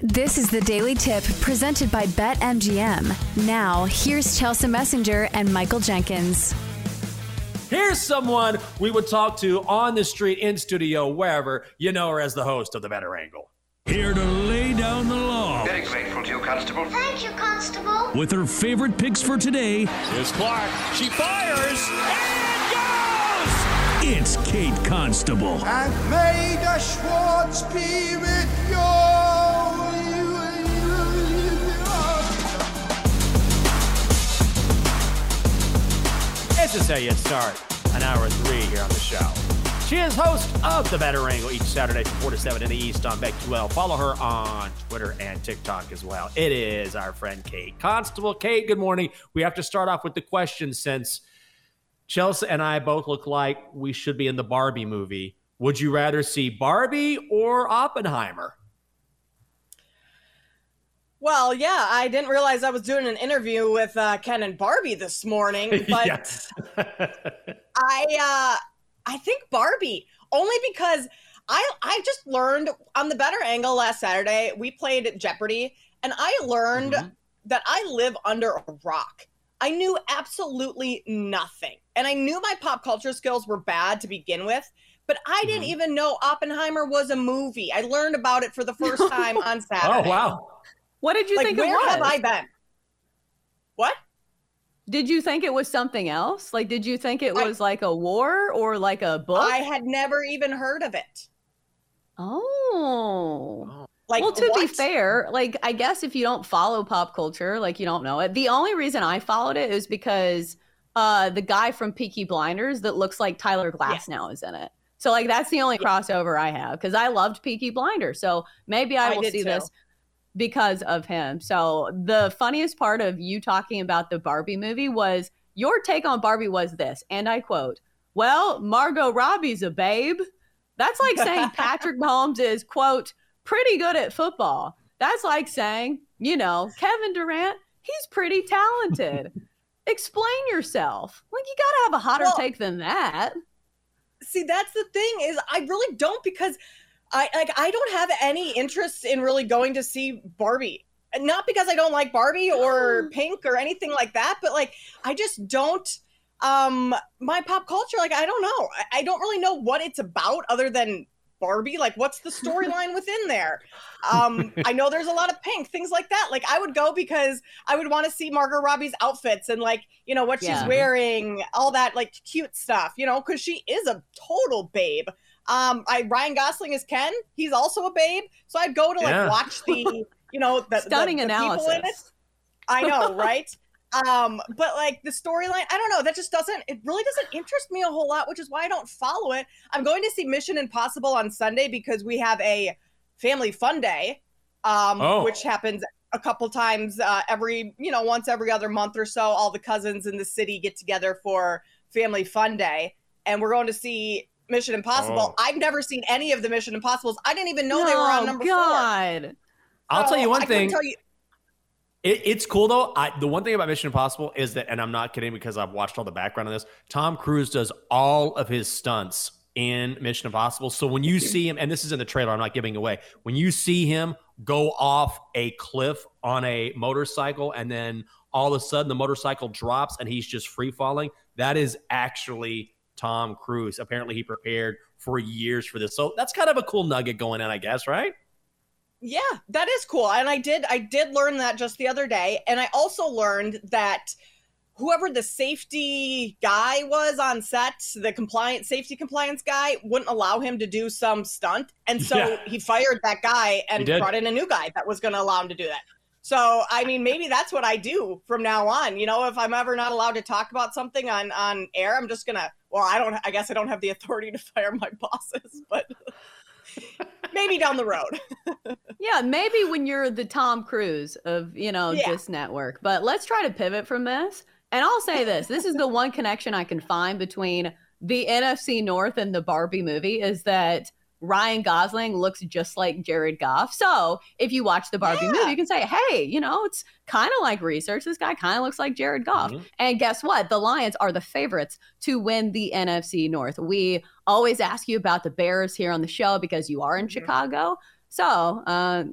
This is the Daily Tip presented by BetMGM. Now, here's Chelsea Messenger and Michael Jenkins. Here's someone we would talk to on the street, in studio, wherever. You know her as the host of The Better Angle. Here to lay down the law. Very grateful to you, Constable. Thank you, Constable. With her favorite picks for today. Here's Clark. She fires and goes! It's Kate Constable. And may the Schwartz be with you. This is how you start an hour three here on the show. She is host of The Better Angle each Saturday from 4 to 7 in the East on Beck 2L. Follow her on Twitter and TikTok as well. It is our friend Kate Constable. Kate, good morning. We have to start off with the question, since Chelsea and I both look like we should be in the Barbie movie. Would you rather see Barbie or Oppenheimer? Well, yeah, I didn't realize I was doing an interview with Ken and Barbie this morning, but Yes. I think Barbie, only because I just learned on The Better Angle last Saturday, we played Jeopardy, and I learned that I live under a rock. I knew absolutely nothing, and I knew my pop culture skills were bad to begin with, but I didn't even know Oppenheimer was a movie. I learned about it for the first time on Saturday. Oh, wow. What did you think it was? Where have I been? What? Did you think it was something else? Like, did you think it was like a war or like a book? I had never even heard of it. Oh. Like, well, to be fair, like, I guess if you don't follow pop culture, like, you don't know it. The only reason I followed it is because the guy from Peaky Blinders that looks like Tyler Glass now is in it. So, like, that's the only crossover I have, because I loved Peaky Blinders. So maybe I will see this because of him. So the funniest part of you talking about the Barbie movie was your take on Barbie was this, and I quote, "Well, Margot Robbie's a babe." That's like saying Patrick Mahomes is, quote, "pretty good at football." That's like saying, you know, Kevin Durant, he's pretty talented. Explain yourself. Like, you gotta have a hotter take than that. See, that's the thing is I really don't, because I don't have any interest in really going to see Barbie. Not because I don't like Barbie or Pink or anything like that, but like, I just don't, my pop culture, like, I don't know. I don't really know what it's about other than Barbie. Like, what's the storyline within there? I know there's a lot of Pink, things like that. Like, I would go because I would want to see Margot Robbie's outfits and, like, you know, what she's wearing, all that, like, cute stuff, you know, because she is a total babe. Ryan Gosling is Ken. He's also a babe. So I'd go to watch the, you know, the stunning analysis. People in it. I know, right? But like the storyline, I don't know. That just doesn't interest me a whole lot, which is why I don't follow it. I'm going to see Mission Impossible on Sunday because we have a family fun day, which happens a couple times once every other month or so. All the cousins in the city get together for family fun day, and we're going to see Mission Impossible. I've never seen any of the Mission Impossibles. I didn't even know they were on number 4. I'll tell you one thing. It's cool though. The one thing about Mission Impossible is that, and I'm not kidding because I've watched all the background on this, Tom Cruise does all of his stunts in Mission Impossible. So when you see him, and this is in the trailer, I'm not giving away, when you see him go off a cliff on a motorcycle and then all of a sudden the motorcycle drops and he's just free falling, that is actually Tom Cruise. Apparently he prepared for years for this. So that's kind of a cool nugget going in, I guess, right? Yeah, that is cool. And I did learn that just the other day. And I also learned that whoever the safety guy was on set, the safety compliance guy, wouldn't allow him to do some stunt. And so he fired that guy and brought in a new guy that was going to allow him to do that. So, I mean, maybe that's what I do from now on. You know, if I'm ever not allowed to talk about something on air, I'm just going to, I guess I don't have the authority to fire my bosses, but maybe down the road. Yeah, maybe when you're the Tom Cruise of, you know, this network. But let's try to pivot from this. And I'll say this. This is the one connection I can find between the NFC North and the Barbie movie is that Ryan Gosling looks just like Jared Goff. So if you watch the Barbie movie, you can say, hey, you know, it's kind of like research. This guy kind of looks like Jared Goff. Mm-hmm. And guess what? The Lions are the favorites to win the NFC North. We always ask you about the Bears here on the show because you are in Chicago. So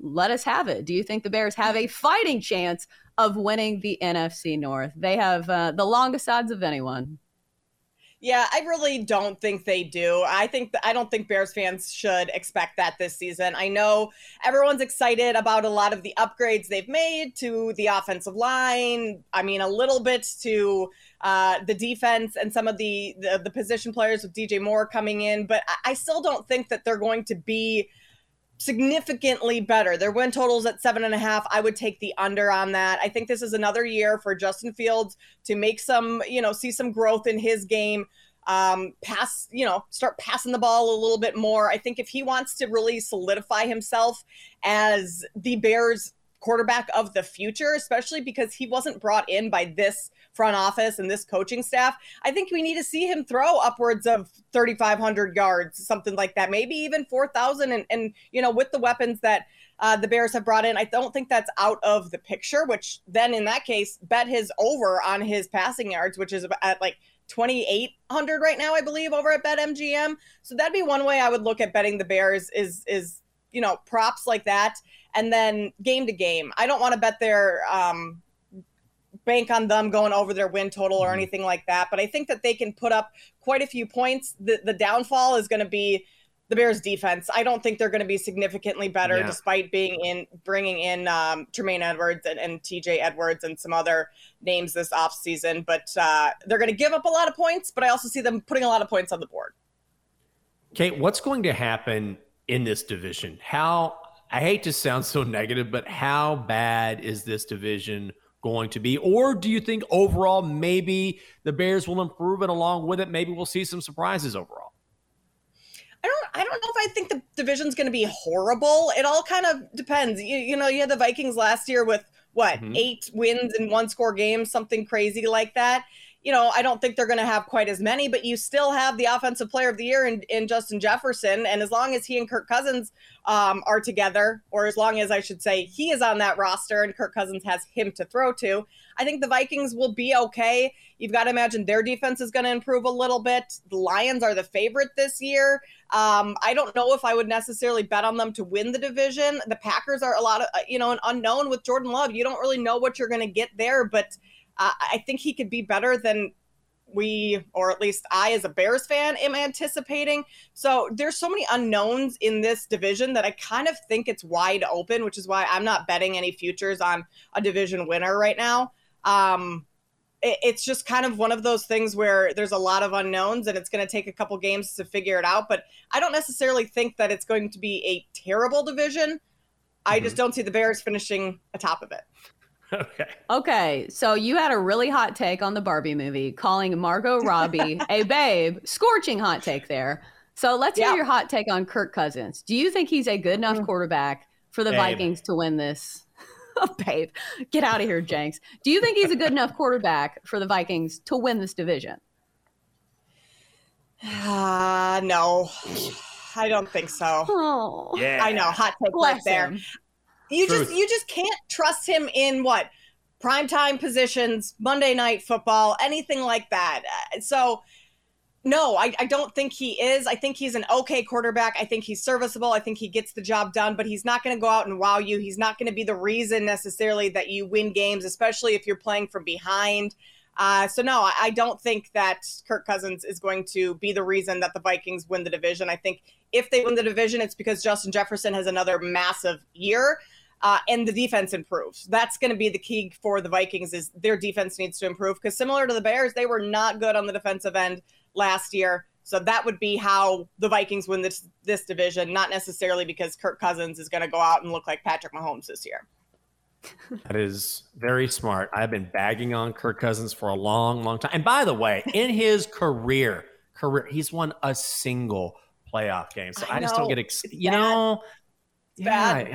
let us have it. Do you think the Bears have a fighting chance of winning the NFC North? They have the longest odds of anyone. Yeah, I really don't think they do. I don't think Bears fans should expect that this season. I know everyone's excited about a lot of the upgrades they've made to the offensive line. I mean, a little bit to the defense and some of the position players with DJ Moore coming in. But I still don't think that they're going to be significantly better. Their win total's at 7.5. I would take the under on that. I think this is another year for Justin Fields to make some, see some growth in his game, start passing the ball a little bit more. I think if he wants to really solidify himself as the Bears quarterback of the future, especially because he wasn't brought in by this front office and this coaching staff, I think we need to see him throw upwards of 3,500 yards, something like that, maybe even 4,000. And with the weapons that the Bears have brought in, I don't think that's out of the picture, which then in that case, bet his over on his passing yards, which is at like 2,800 right now, I believe, over at BetMGM. So that'd be one way I would look at betting the Bears is props like that. And then game to game, I don't want to bet their bank on them going over their win total or anything like that. But I think that they can put up quite a few points. The downfall is going to be the Bears defense. I don't think they're going to be significantly better despite bringing in Tremaine Edwards and TJ Edwards and some other names this offseason. But they're going to give up a lot of points, but I also see them putting a lot of points on the board. Kate, what's going to happen in this division? I hate to sound so negative, but how bad is this division going to be? Or do you think overall maybe the Bears will improve and along with it, maybe we'll see some surprises overall? I don't know if I think the division's going to be horrible. It all kind of depends. You had the Vikings last year with, 8 wins in 1-score games, something crazy like that. I don't think they're going to have quite as many, but you still have the offensive player of the year in Justin Jefferson. And as long as he and Kirk Cousins are together, or as long as I should say he is on that roster and Kirk Cousins has him to throw to, I think the Vikings will be okay. You've got to imagine their defense is going to improve a little bit. The Lions are the favorite this year. I don't know if I would necessarily bet on them to win the division. The Packers are an unknown with Jordan Love. You don't really know what you're going to get there, but I think he could be better than or at least I as a Bears fan, am anticipating. So there's so many unknowns in this division that I kind of think it's wide open, which is why I'm not betting any futures on a division winner right now. It's just kind of one of those things where there's a lot of unknowns and it's going to take a couple games to figure it out. But I don't necessarily think that it's going to be a terrible division. I just don't see the Bears finishing atop of it. Okay. So you had a really hot take on the Barbie movie, calling Margot Robbie a babe. Scorching hot take there. So let's hear your hot take on Kirk Cousins. Do you think he's a good enough quarterback for the Vikings to win this? Babe, get out of here, Jenks. Do you think he's a good enough quarterback for the Vikings to win this division? No, I don't think so. Oh. Yeah. I know. Hot take right there. You just can't trust him in primetime positions, Monday Night Football, anything like that. So, no, I don't think he is. I think he's an okay quarterback. I think he's serviceable. I think he gets the job done, but he's not going to go out and wow you. He's not going to be the reason necessarily that you win games, especially if you're playing from behind. So, no, I don't think that Kirk Cousins is going to be the reason that the Vikings win the division. I think if they win the division, it's because Justin Jefferson has another massive year. And the defense improves. That's going to be the key for the Vikings is their defense needs to improve because similar to the Bears, they were not good on the defensive end last year. So that would be how the Vikings win this division, not necessarily because Kirk Cousins is going to go out and look like Patrick Mahomes this year. That is very smart. I've been bagging on Kirk Cousins for a long, long time. And by the way, in his career, he's won a single playoff game. So I just don't get excited. Bad.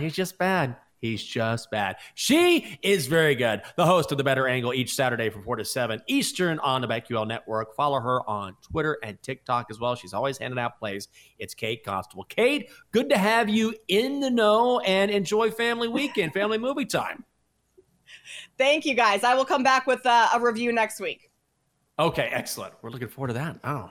He's just bad. He's just bad. She is very good. The host of The Better Angle each Saturday from 4 to 7 Eastern on the BQL Network. Follow her on Twitter and TikTok as well. She's always handing out plays. It's Kate Constable. Kate, good to have you in the know and enjoy family weekend, family movie time. Thank you, guys. I will come back with a review next week. Okay, excellent. We're looking forward to that. Oh.